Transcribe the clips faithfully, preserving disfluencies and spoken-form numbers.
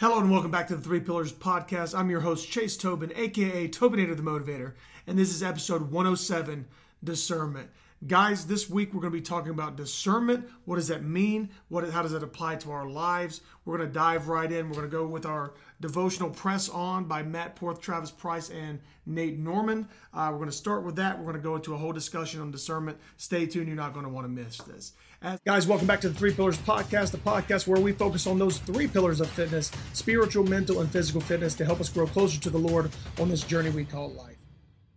Hello and welcome back to the Three Pillars Podcast. I'm your host, Chase Tobin, aka Tobinator the Motivator, and this is episode one oh seven, Discernment. Guys, this week we're going to be talking about discernment. What does that mean? What? How does that apply to our lives? We're going to dive right in. We're going to go with our devotional Press On by Matt Porth, Travis Price, and Nate Norman. Uh, we're going to start with that. We're going to go into a whole discussion on discernment. Stay tuned. You're not going to want to miss this. As- Guys, welcome back to the Three Pillars Podcast, the podcast where we focus on those three pillars of fitness, spiritual, mental, and physical fitness to help us grow closer to the Lord on this journey we call life.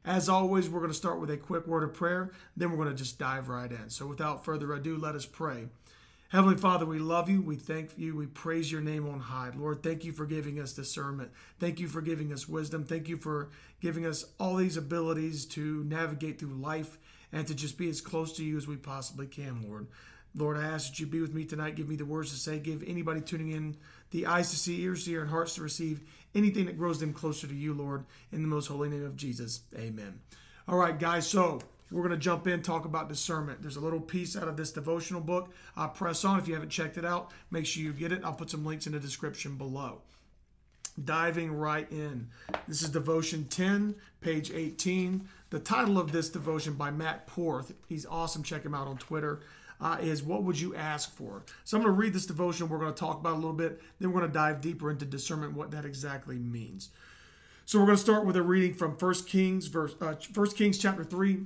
As always, we're going to start with a quick word of prayer, then we're going to just dive right in. So without further ado, let us pray. Heavenly Father, we love you, we thank you, we praise your name on high. Lord, thank you for giving us discernment. Thank you for giving us wisdom. Thank you for giving us all these abilities to navigate through life and to just be as close to you as we possibly can, Lord. Lord, I ask that you be with me tonight. Give me the words to say. Give anybody tuning in the eyes to see, ears to hear, and hearts to receive anything that grows them closer to you, Lord, in the most holy name of Jesus. Amen. All right, guys, so we're going to jump in, talk about discernment. There's a little piece out of this devotional book, uh, Press On. If you haven't checked it out, make sure you get it. I'll put some links in the description below. Diving right in. This is Devotion ten, page eighteen. The title of this devotion by Matt Porth, he's awesome, check him out on Twitter, Uh, is what would you ask for? So I'm going to read this devotion. We're going to talk about it a little bit. Then we're going to dive deeper into discernment, what that exactly means. So we're going to start with a reading from First Kings, verse, uh, First Kings chapter three,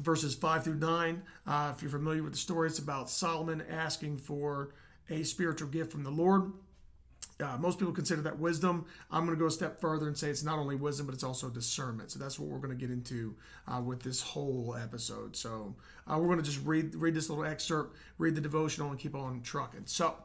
verses five through nine. Uh, if you're familiar with the story, it's about Solomon asking for a spiritual gift from the Lord. Uh, most people consider that wisdom. I'm going to go a step further and say it's not only wisdom, but it's also discernment. So that's what we're going to get into uh, with this whole episode. So uh, we're going to just read read this little excerpt, read the devotional, and keep on trucking. So,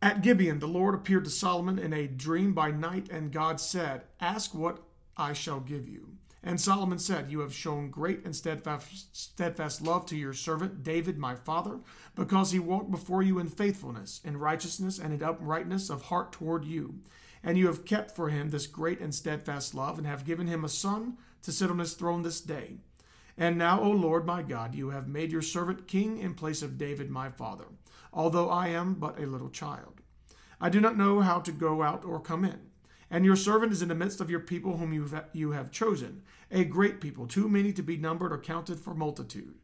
at Gibeon, the Lord appeared to Solomon in a dream by night, and God said, "Ask what I shall give you." And Solomon said, "You have shown great and steadfast, steadfast love to your servant David, my father, because he walked before you in faithfulness, in righteousness, and in uprightness of heart toward you. And you have kept for him this great and steadfast love, and have given him a son to sit on his throne this day. And now, O Lord my God, you have made your servant king in place of David, my father, although I am but a little child. I do not know how to go out or come in. And your servant is in the midst of your people whom you have, you have chosen, a great people, too many to be numbered or counted for multitude.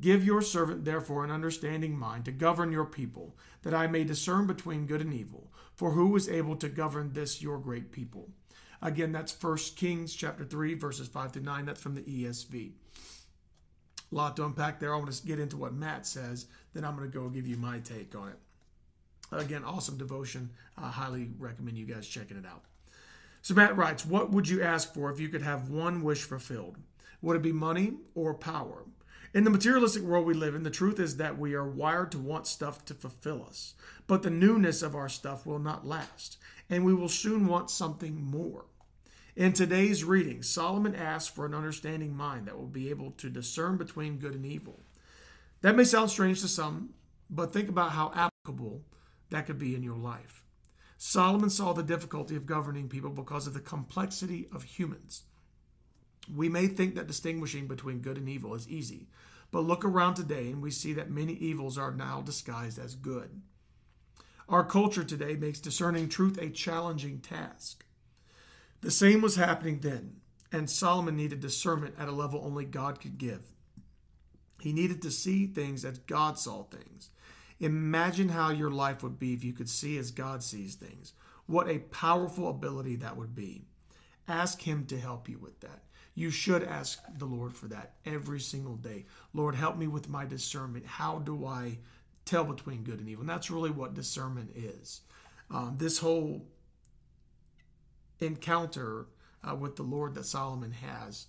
Give your servant, therefore, an understanding mind to govern your people, that I may discern between good and evil. For who is able to govern this, your great people?" Again, that's First Kings chapter three, verses five through nine. That's from the E S V. A lot to unpack there. I want to get into what Matt says. Then I'm going to go give you my take on it. Again, awesome devotion. I highly recommend you guys checking it out. So Matt writes, "What would you ask for if you could have one wish fulfilled? Would it be money or power? In the materialistic world we live in, the truth is that we are wired to want stuff to fulfill us. But the newness of our stuff will not last, and we will soon want something more. In today's reading, Solomon asks for an understanding mind that will be able to discern between good and evil. That may sound strange to some, but think about how applicable that could be in your life. Solomon saw the difficulty of governing people because of the complexity of humans. We may think that distinguishing between good and evil is easy, but look around today and we see that many evils are now disguised as good. Our culture today makes discerning truth a challenging task. The same was happening then, and Solomon needed discernment at a level only God could give. He needed to see things as God saw things. Imagine how your life would be if you could see as God sees things. What a powerful ability that would be. Ask him to help you with that. You should ask the Lord for that every single day. Lord, help me with my discernment. How do I tell between good and evil? And that's really what discernment is. Um, this whole encounter uh, with the Lord that Solomon has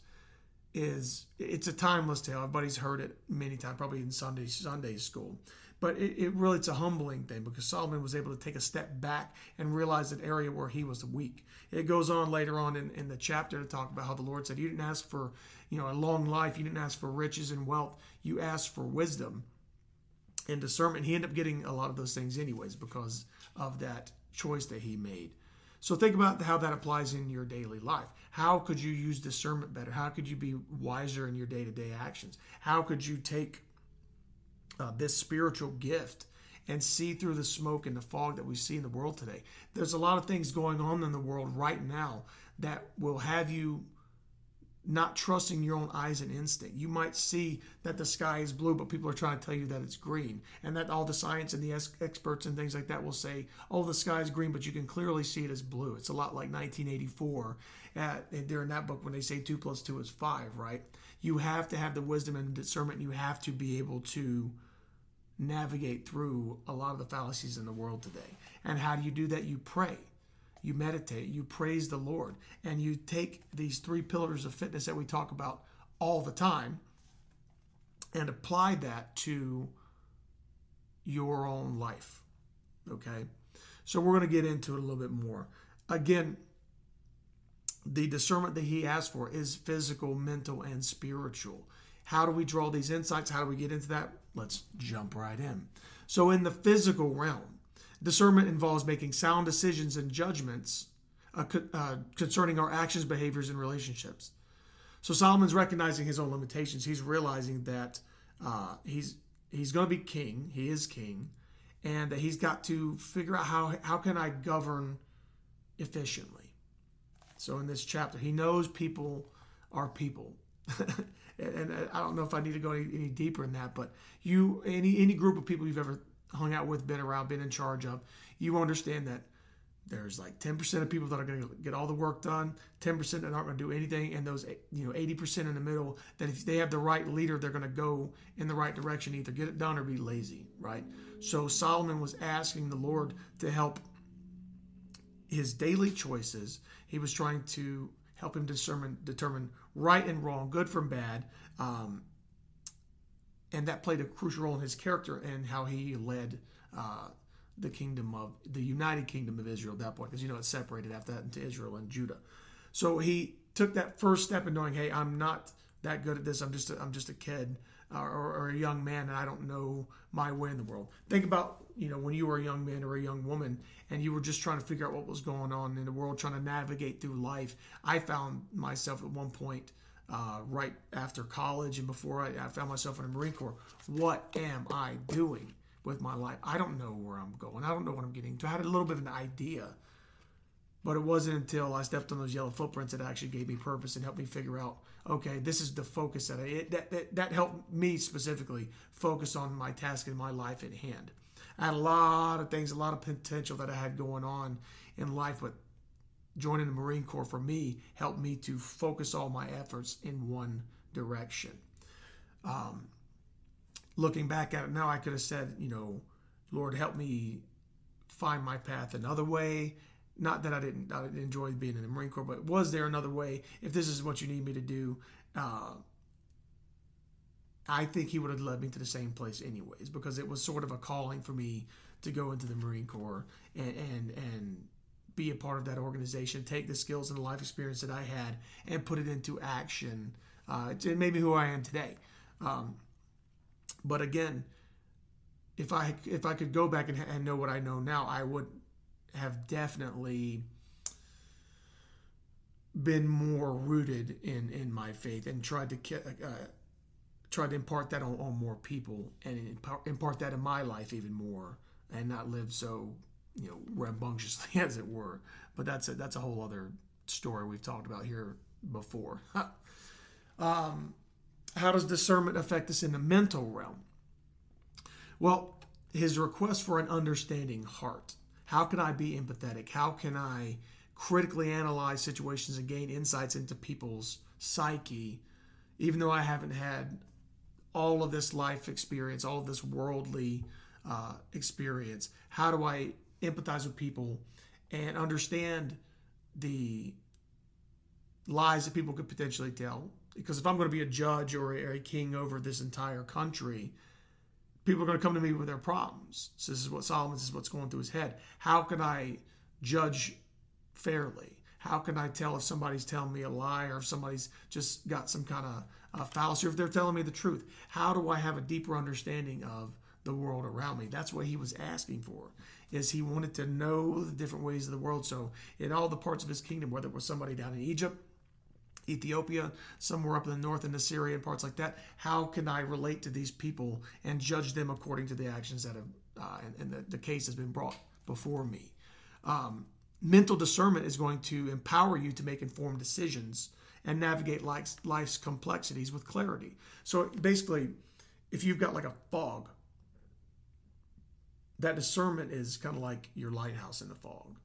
is, it's a timeless tale. Everybody's heard it many times, probably in Sunday, Sunday school. But it, it really, it's a humbling thing because Solomon was able to take a step back and realize an area where he was weak. It goes on later on in, in the chapter to talk about how the Lord said, you didn't ask for, you know, a long life. You didn't ask for riches and wealth. You asked for wisdom and discernment. He ended up getting a lot of those things anyways because of that choice that he made. So think about how that applies in your daily life. How could you use discernment better? How could you be wiser in your day-to-day actions? How could you take Uh, this spiritual gift and see through the smoke and the fog that we see in the world today. There's a lot of things going on in the world right now that will have you not trusting your own eyes and instinct. You might see that the sky is blue, but people are trying to tell you that it's green, and that all the science and the experts and things like that will say, oh, the sky is green, but you can clearly see it as blue. It's a lot like nineteen eighty-four uh, during that book when they say two plus two is five, right? You have to have the wisdom and discernment. And you have to be able to navigate through a lot of the fallacies in the world today. And how do you do that? You pray. You meditate, you praise the Lord, and you take these three pillars of fitness that we talk about all the time and apply that to your own life, okay? So we're going to get into it a little bit more. Again, the discernment that he asked for is physical, mental, and spiritual. How do we draw these insights? How do we get into that? Let's jump right in. So in the physical realm, discernment involves making sound decisions and judgments uh, co- uh, concerning our actions, behaviors, and relationships. So Solomon's recognizing his own limitations. He's realizing that uh, he's he's going to be king. He is king, and that he's got to figure out how how can I govern efficiently. So in this chapter, he knows people are people. And I don't know if I need to go any, any deeper in that, but you any any group of people you've ever hung out with, been around, been in charge of, you understand that there's like ten percent of people that are going to get all the work done, ten percent that aren't going to do anything, and those, you know, eighty percent in the middle, that if they have the right leader, they're going to go in the right direction, either get it done or be lazy, right? So Solomon was asking the Lord to help his daily choices. He was trying to help him discern, determine right and wrong, good from bad, um, and that played a crucial role in his character and how he led uh, the kingdom of, the United Kingdom of Israel at that point. Because, you know, it's separated after that into Israel and Judah. So he took that first step in knowing, hey, I'm not that good at this. I'm just a, I'm just a kid uh, or, or a young man, and I don't know my way in the world. Think about, you know, when you were a young man or a young woman and you were just trying to figure out what was going on in the world, trying to navigate through life. I found myself at one point Uh, right after college and before I, I found myself in the Marine Corps, what am I doing with my life? I don't know where I'm going. I don't know what I'm getting into. I had a little bit of an idea, but it wasn't until I stepped on those yellow footprints that actually gave me purpose and helped me figure out, okay, this is the focus that I, it, that, that, that helped me specifically focus on my task in my life at hand. I had a lot of things, a lot of potential that I had going on in life, but joining the Marine Corps for me helped me to focus all my efforts in one direction. Um, looking back at it now, I could have said, you know, Lord, help me find my path another way. Not that I didn't, I didn't enjoy being in the Marine Corps, but was there another way? If this is what you need me to do, uh, I think he would have led me to the same place anyways, because it was sort of a calling for me to go into the Marine Corps and and and. be a part of that organization, take the skills and the life experience that I had and put it into action. Uh, it made me who I am today. Um, but again, if I if I could go back and, and know what I know now, I would have definitely been more rooted in, in my faith and tried to uh, tried to impart that on, on more people and impart that in my life even more and not live so, you know, rambunctiously, as it were. But that's a, that's a whole other story we've talked about here before. um, how does discernment affect us in the mental realm? Well, his request for an understanding heart. How can I be empathetic? How can I critically analyze situations and gain insights into people's psyche, even though I haven't had all of this life experience, all of this worldly uh, experience? How do I empathize with people and understand the lies that people could potentially tell? Because if I'm going to be a judge or a, or a king over this entire country, people are going to come to me with their problems. So this is what Solomon says, what's going through his head. How can I judge fairly? How can I tell if somebody's telling me a lie or if somebody's just got some kind of uh, fallacy or if they're telling me the truth? How do I have a deeper understanding of the world around me? That's what he was asking for, is he wanted to know the different ways of the world. So in all the parts of his kingdom, whether it was somebody down in Egypt, Ethiopia, somewhere up in the north in Assyria and parts like that, how can I relate to these people and judge them according to the actions that have uh, and, and the, the case has been brought before me. Um, mental discernment is going to empower you to make informed decisions and navigate life's, life's complexities with clarity. So basically, if you've got like a fog, that discernment is kind of like your lighthouse in the fog.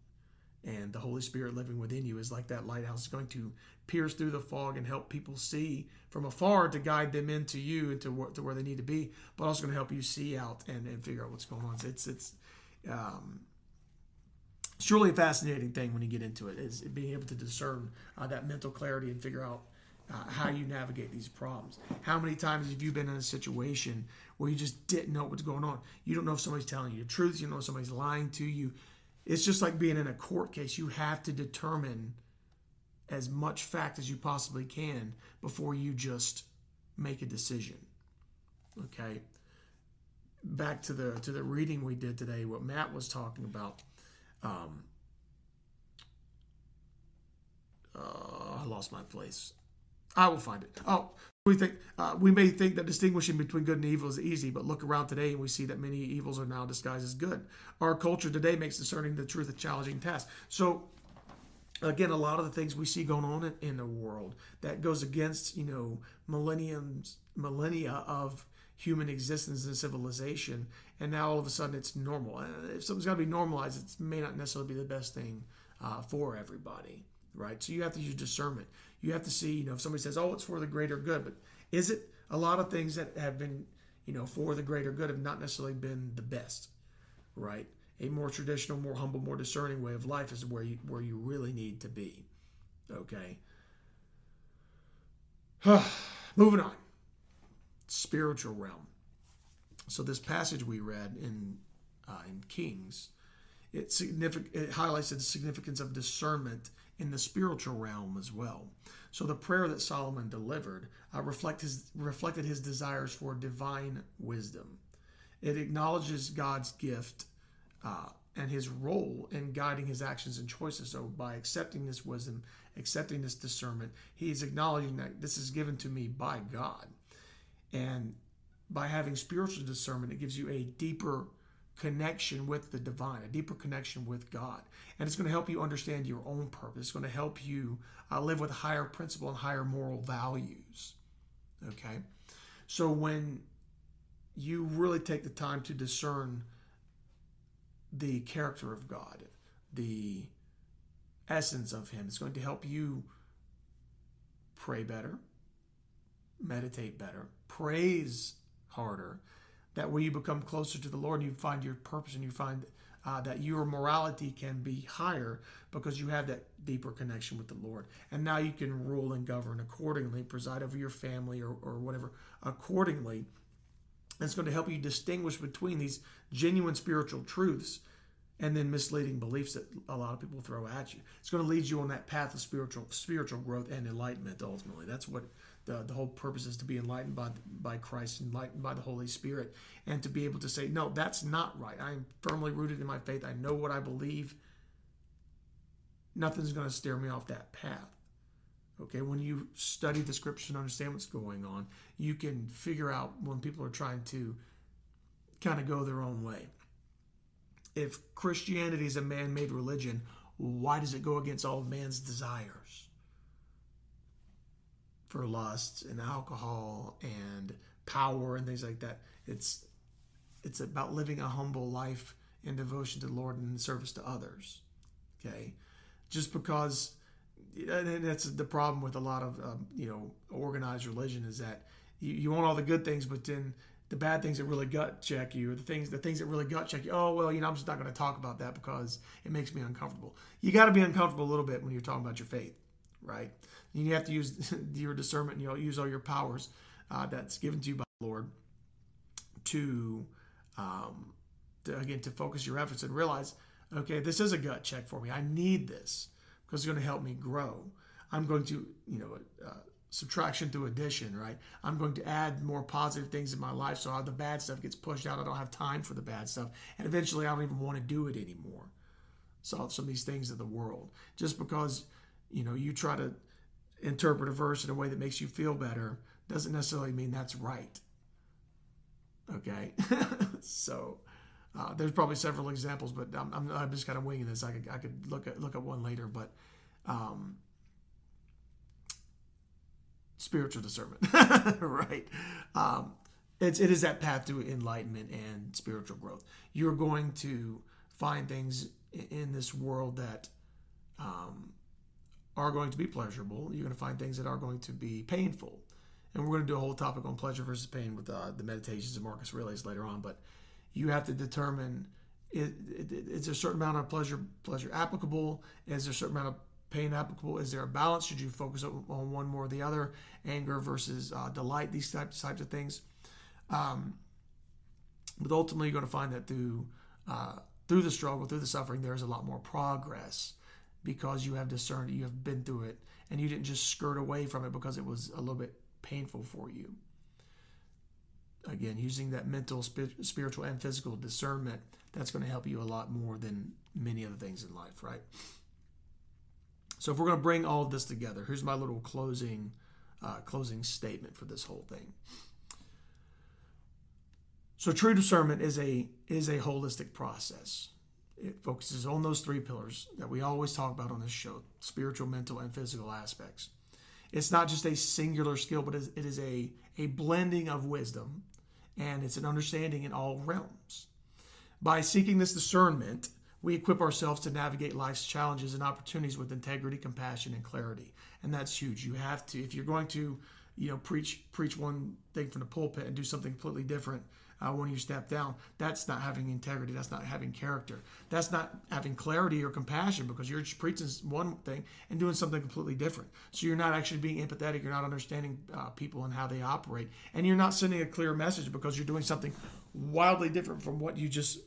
And the Holy Spirit living within you is like that lighthouse. It's going to pierce through the fog and help people see from afar to guide them into you and to, wh- to where they need to be, but also going to help you see out and, and figure out what's going on. So it's it's um, surely a fascinating thing when you get into it, is being able to discern uh, that mental clarity and figure out uh, how you navigate these problems. How many times have you been in a situation where you just didn't know what's going on? You don't know if somebody's telling you the truth. You don't know if somebody's lying to you. It's just like being in a court case. You have to determine as much fact as you possibly can before you just make a decision. Okay? Back to the to the reading we did today, what Matt was talking about. Um, uh, I lost my place. I will find it. Oh, we think uh, we may think that distinguishing between good and evil is easy, but look around today and we see that many evils are now disguised as good. Our culture today makes discerning the truth a challenging task. So, again, a lot of the things we see going on in the world that goes against, you know, millenniums, millennia of human existence and civilization, and now all of a sudden it's normal. If something's got to be normalized, it may not necessarily be the best thing uh, for everybody. Right? So you have to use discernment. You have to see, you know, if somebody says, oh, it's for the greater good, but is it? A lot of things that have been, you know, for the greater good have not necessarily been the best, right? A more traditional, more humble, more discerning way of life is where you, where you really need to be, okay? Moving on. Spiritual realm. So this passage we read in uh, in Kings, it, signific- it highlights the significance of discernment in the spiritual realm as well. So the prayer that Solomon delivered uh, reflect his, reflected his desires for divine wisdom. It acknowledges God's gift uh, and his role in guiding his actions and choices. So by accepting this wisdom, accepting this discernment, he is acknowledging that this is given to me by God. And by having spiritual discernment, it gives you a deeper connection with the divine, a deeper connection with God. And it's going to help you understand your own purpose. It's going to help you uh, live with higher principle and higher moral values. Okay? So when you really take the time to discern the character of God, the essence of him, it's going to help you pray better, meditate better, praise harder. That way you become closer to the Lord, and you find your purpose, and you find uh, that your morality can be higher because you have that deeper connection with the Lord. And now you can rule and govern accordingly, preside over your family or, or whatever accordingly. And it's going to help you distinguish between these genuine spiritual truths and then misleading beliefs that a lot of people throw at you. It's going to lead you on that path of spiritual spiritual growth and enlightenment ultimately. That's what The, the whole purpose is, to be enlightened by, by Christ, enlightened by the Holy Spirit, and to be able to say, no, that's not right. I am firmly rooted in my faith. I know what I believe. Nothing's going to steer me off that path. Okay, when you study the scriptures and understand what's going on, you can figure out when people are trying to kind of go their own way. If Christianity is a man-made religion, why does it go against all of man's desires? For lust and alcohol and power and things like that. It's it's about living a humble life in devotion to the Lord and in service to others. Okay, just because, and that's the problem with a lot of um, you know organized religion, is that you, you want all the good things, but then the bad things that really gut check you, or the things the things that really gut check you. Oh well, you know I'm just not going to talk about that because it makes me uncomfortable. You got to be uncomfortable a little bit when you're talking about your faith. Right? You have to use your discernment, you know, use all your powers uh, that's given to you by the Lord to, um, to, again, to focus your efforts and realize, okay, this is a gut check for me. I need this because it's going to help me grow. I'm going to, you know, uh, subtraction through addition, right? I'm going to add more positive things in my life so the bad stuff gets pushed out. I don't have time for the bad stuff. And eventually I don't even want to do it anymore. Solve some of these things of the world. Just because you know, you try to interpret a verse in a way that makes you feel better doesn't necessarily mean that's right. Okay? so Uh, there's probably several examples, but I'm, I'm, I'm just kind of winging this. I could I could look at look at one later, but um, spiritual discernment, right? Um, it's it is that path to enlightenment and spiritual growth. You're going to find things in this world that um, are going to be pleasurable. You're going to find things that are going to be painful, and we're going to do a whole topic on pleasure versus pain with uh, the meditations of Marcus Aurelius later on, but. You have to determine, is, is there a certain amount of pleasure pleasure applicable? Is there a certain amount of pain applicable? Is there a balance? Should you focus on one more or the other? Anger versus uh, delight, these types, types of things. Um, but ultimately, you're going to find that through, uh, through the struggle, through the suffering, there's a lot more progress because you have discerned it, you have been through it, and you didn't just skirt away from it because it was a little bit painful for you. Again, using that mental, spiritual, and physical discernment, that's going to help you a lot more than many other things in life, right? So if we're going to bring all of this together, here's my little closing uh, closing statement for this whole thing. So true discernment is a is a holistic process. It focuses on those three pillars that we always talk about on this show, spiritual, mental, and physical aspects. It's not just a singular skill, but it is a, a blending of wisdom, and it's an understanding in all realms. By seeking this discernment, we equip ourselves to navigate life's challenges and opportunities with integrity, compassion, and clarity. And that's huge. You have to, if you're going to, you know, preach preach one thing from the pulpit and do something completely different uh, when you step down, that's not having integrity. That's not having character. That's not having clarity or compassion, because you're just preaching one thing and doing something completely different. So you're not actually being empathetic. You're not understanding uh, people and how they operate. And you're not sending a clear message because you're doing something wildly different from what you just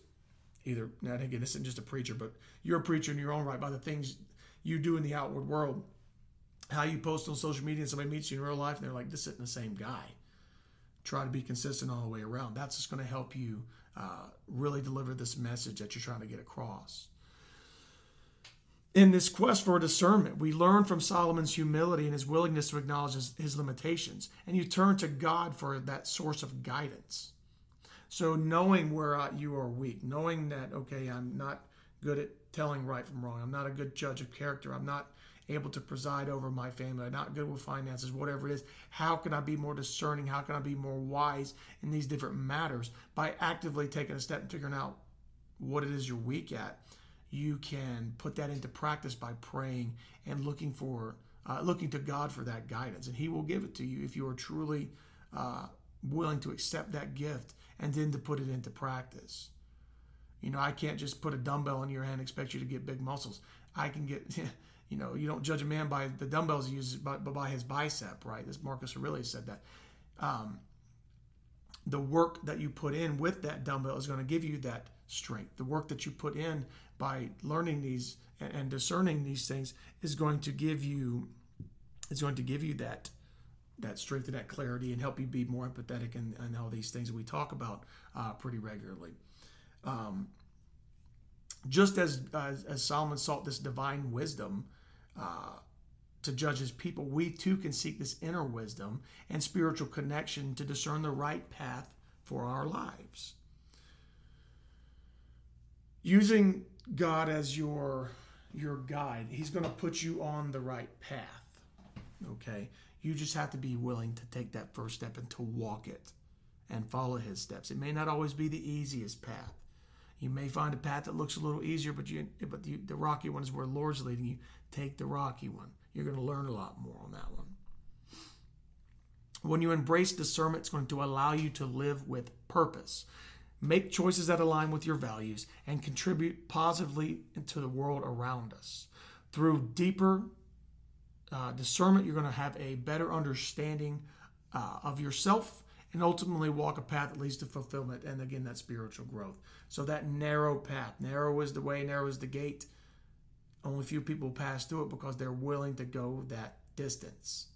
either, now again, this isn't just a preacher, but you're a preacher in your own right by the things you do in the outward world. How you post on social media and somebody meets you in real life and they're like, this isn't the same guy. Try to be consistent all the way around. That's just going to help you uh, really deliver this message that you're trying to get across. In this quest for discernment, we learn from Solomon's humility and his willingness to acknowledge his, his limitations. And you turn to God for that source of guidance. So knowing where uh, you are weak, knowing that, okay, I'm not good at telling right from wrong. I'm not a good judge of character. I'm not able to preside over my family. I'm not good with finances, whatever it is. How can I be more discerning? How can I be more wise in these different matters? By actively taking a step and figuring out what it is you're weak at, you can put that into practice by praying and looking for, uh, looking to God for that guidance. And He will give it to you if you are truly uh, willing to accept that gift and then to put it into practice. You know, I can't just put a dumbbell in your hand and expect you to get big muscles. I can get... You know, you don't judge a man by the dumbbells he uses, but by his bicep, right? This Marcus Aurelius said that. Um, the work that you put in with that dumbbell is going to give you that strength. The work that you put in by learning these and, and discerning these things is going to give you, is going to give you that that strength and that clarity and help you be more empathetic and, and all these things that we talk about uh, pretty regularly. Um, just as, as as Solomon sought this divine wisdom, Uh, to judge His people, we too can seek this inner wisdom and spiritual connection to discern the right path for our lives. Using God as your, your guide, He's going to put you on the right path, okay? You just have to be willing to take that first step and to walk it and follow His steps. It may not always be the easiest path. You may find a path that looks a little easier, but you, but the, the rocky one is where the Lord's leading you. Take the rocky one. You're going to learn a lot more on that one. When you embrace discernment, it's going to allow you to live with purpose. Make choices that align with your values and contribute positively to the world around us. Through deeper uh, discernment, you're going to have a better understanding uh, of yourself and ultimately walk a path that leads to fulfillment and, again, that spiritual growth. So that narrow path, narrow is the way, narrow is the gate. Only few people pass through it because they're willing to go that distance.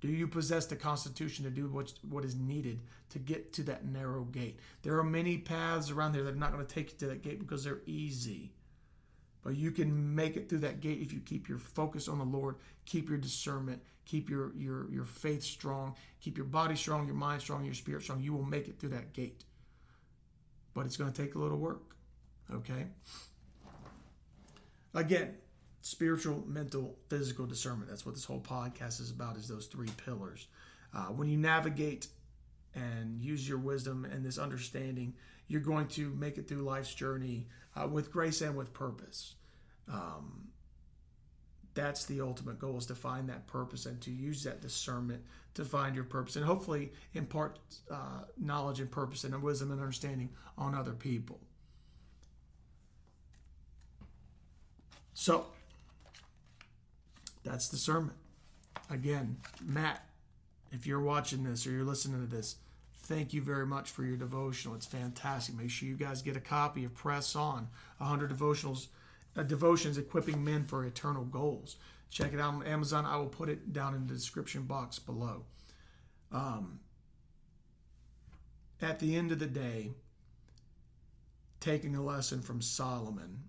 Do you possess the constitution to do what, what is needed to get to that narrow gate? There are many paths around there that are not going to take you to that gate because they're easy. But you can make it through that gate if you keep your focus on the Lord, keep your discernment, keep your, your, your faith strong, keep your body strong, your mind strong, your spirit strong. You will make it through that gate. but it's going to take a little work, okay? Again, spiritual, mental, physical discernment. That's what this whole podcast is about, is those three pillars. Uh, when you navigate and use your wisdom and this understanding, you're going to make it through life's journey uh, with grace and with purpose. Um, that's the ultimate goal, is to find that purpose and to use that discernment to find your purpose and hopefully impart uh, knowledge and purpose and wisdom and understanding on other people. So that's discernment. Again, Matt, if you're watching this or you're listening to this, thank you very much for your devotional. It's fantastic. Make sure you guys get a copy of Press On, one hundred Devotionals, uh, Devotions Equipping Men for Eternal Goals. Check it out on Amazon. I will put it down in the description box below. Um, at the end of the day, taking a lesson from Solomon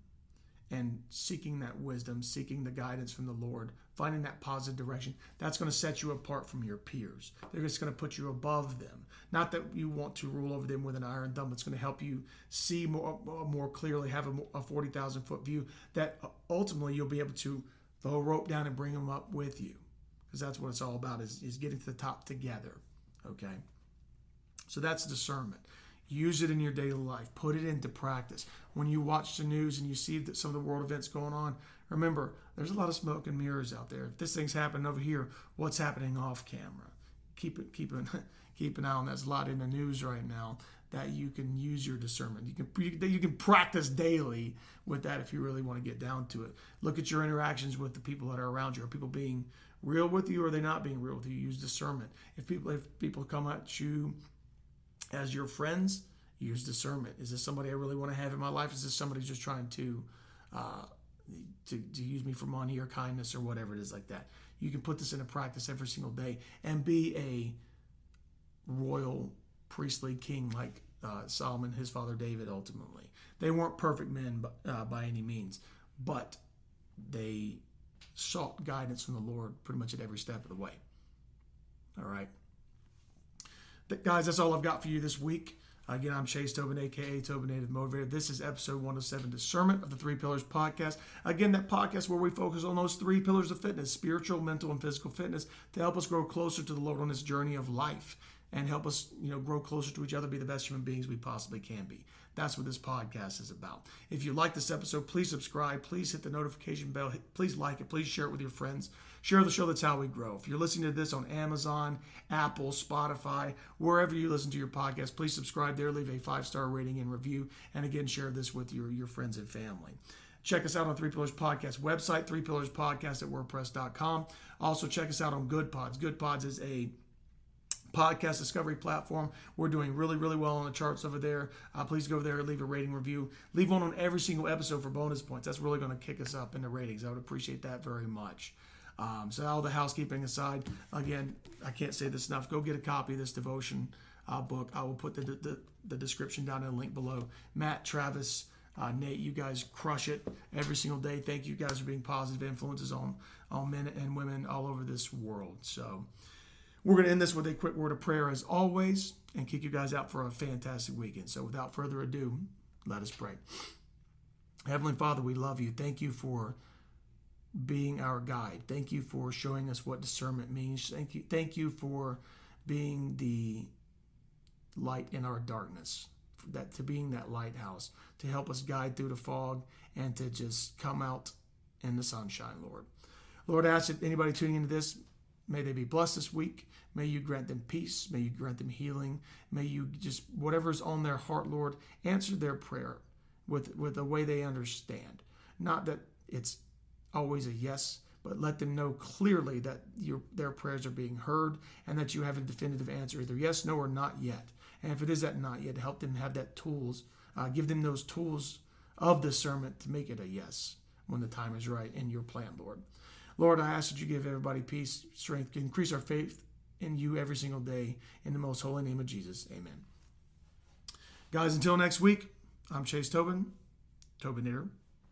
and seeking that wisdom, seeking the guidance from the Lord, finding that positive direction, that's going to set you apart from your peers. They're just going to put you above them. Not that you want to rule over them with an iron thumb. It's going to help you see more, more clearly, have a forty thousand foot view that ultimately you'll be able to throw a rope down and bring them up with you, because that's what it's all about, is, is getting to the top together, okay? So that's discernment. Use it in your daily life. Put it into practice. When you watch the news and you see that some of the world events going on, remember, there's a lot of smoke and mirrors out there. If this thing's happening over here, what's happening off camera? Keep it, keep an, keep an eye on that. There's a lot in the news right now that you can use your discernment. You can you, you can practice daily with that if you really want to get down to it. Look at your interactions with the people that are around you. Are people being real with you, or are they not being real with you? Use discernment. If people if people come at you as your friends, use discernment. Is this somebody I really want to have in my life? Is this somebody just trying to, uh, to to use me for money or kindness or whatever it is like that? You can put this into practice every single day and be a royal priestly king like uh, Solomon, his father David, ultimately. They weren't perfect men uh, by any means, but they sought guidance from the Lord pretty much at every step of the way. All right. Guys, that's all I've got for you this week. Again, I'm Chase Tobin, a k a. Tobinator the Motivator. This is episode one oh seven, Discernment of the Three Pillars Podcast. Again, that podcast where we focus on those three pillars of fitness, spiritual, mental, and physical fitness, to help us grow closer to the Lord on this journey of life and help us, you know, grow closer to each other, be the best human beings we possibly can be. That's what this podcast is about. If you like this episode, please subscribe. Please hit the notification bell. Please like it. Please share it with your friends. Share the show. That's how we grow. If you're listening to this on Amazon, Apple, Spotify, wherever you listen to your podcast, please subscribe there. Leave a five-star rating and review. And again, share this with your, your friends and family. Check us out on Three Pillars Podcast website, Three Pillars Podcast at WordPress dot com. Also, check us out on Good Pods. Good Pods is a podcast discovery platform. We're doing really, really well on the charts over there. Uh, please go over there and leave a rating review. Leave one on every single episode for bonus points. That's really going to kick us up in the ratings. I would appreciate that very much. Um, so all the housekeeping aside, again, I can't say this enough. Go get a copy of this devotion uh, book. I will put the, the, the description down in the link below. Matt, Travis, uh, Nate, you guys crush it every single day. Thank you guys for being positive influences on, on men and women all over this world. So we're going to end this with a quick word of prayer as always and kick you guys out for a fantastic weekend. So without further ado, let us pray. Heavenly Father, we love you. Thank you for being our guide. Thank you for showing us what discernment means. Thank you, thank you for being the light in our darkness, for that, to being that lighthouse, to help us guide through the fog and to just come out in the sunshine, Lord. Lord, I ask that anybody tuning into this, may they be blessed this week. May you grant them peace. May you grant them healing. May you just, whatever's on their heart, Lord, answer their prayer with, with a way they understand. Not that it's always a yes, but let them know clearly that your, their prayers are being heard and that you have a definitive answer, either yes, no, or not yet. And if it is that not yet, help them have that tools. Uh, give them those tools of discernment to make it a yes when the time is right in your plan, Lord. Lord, I ask that you give everybody peace, strength, increase our faith in you every single day. In the most holy name of Jesus, amen. Guys, until next week, I'm Chase Tobin, Tobinator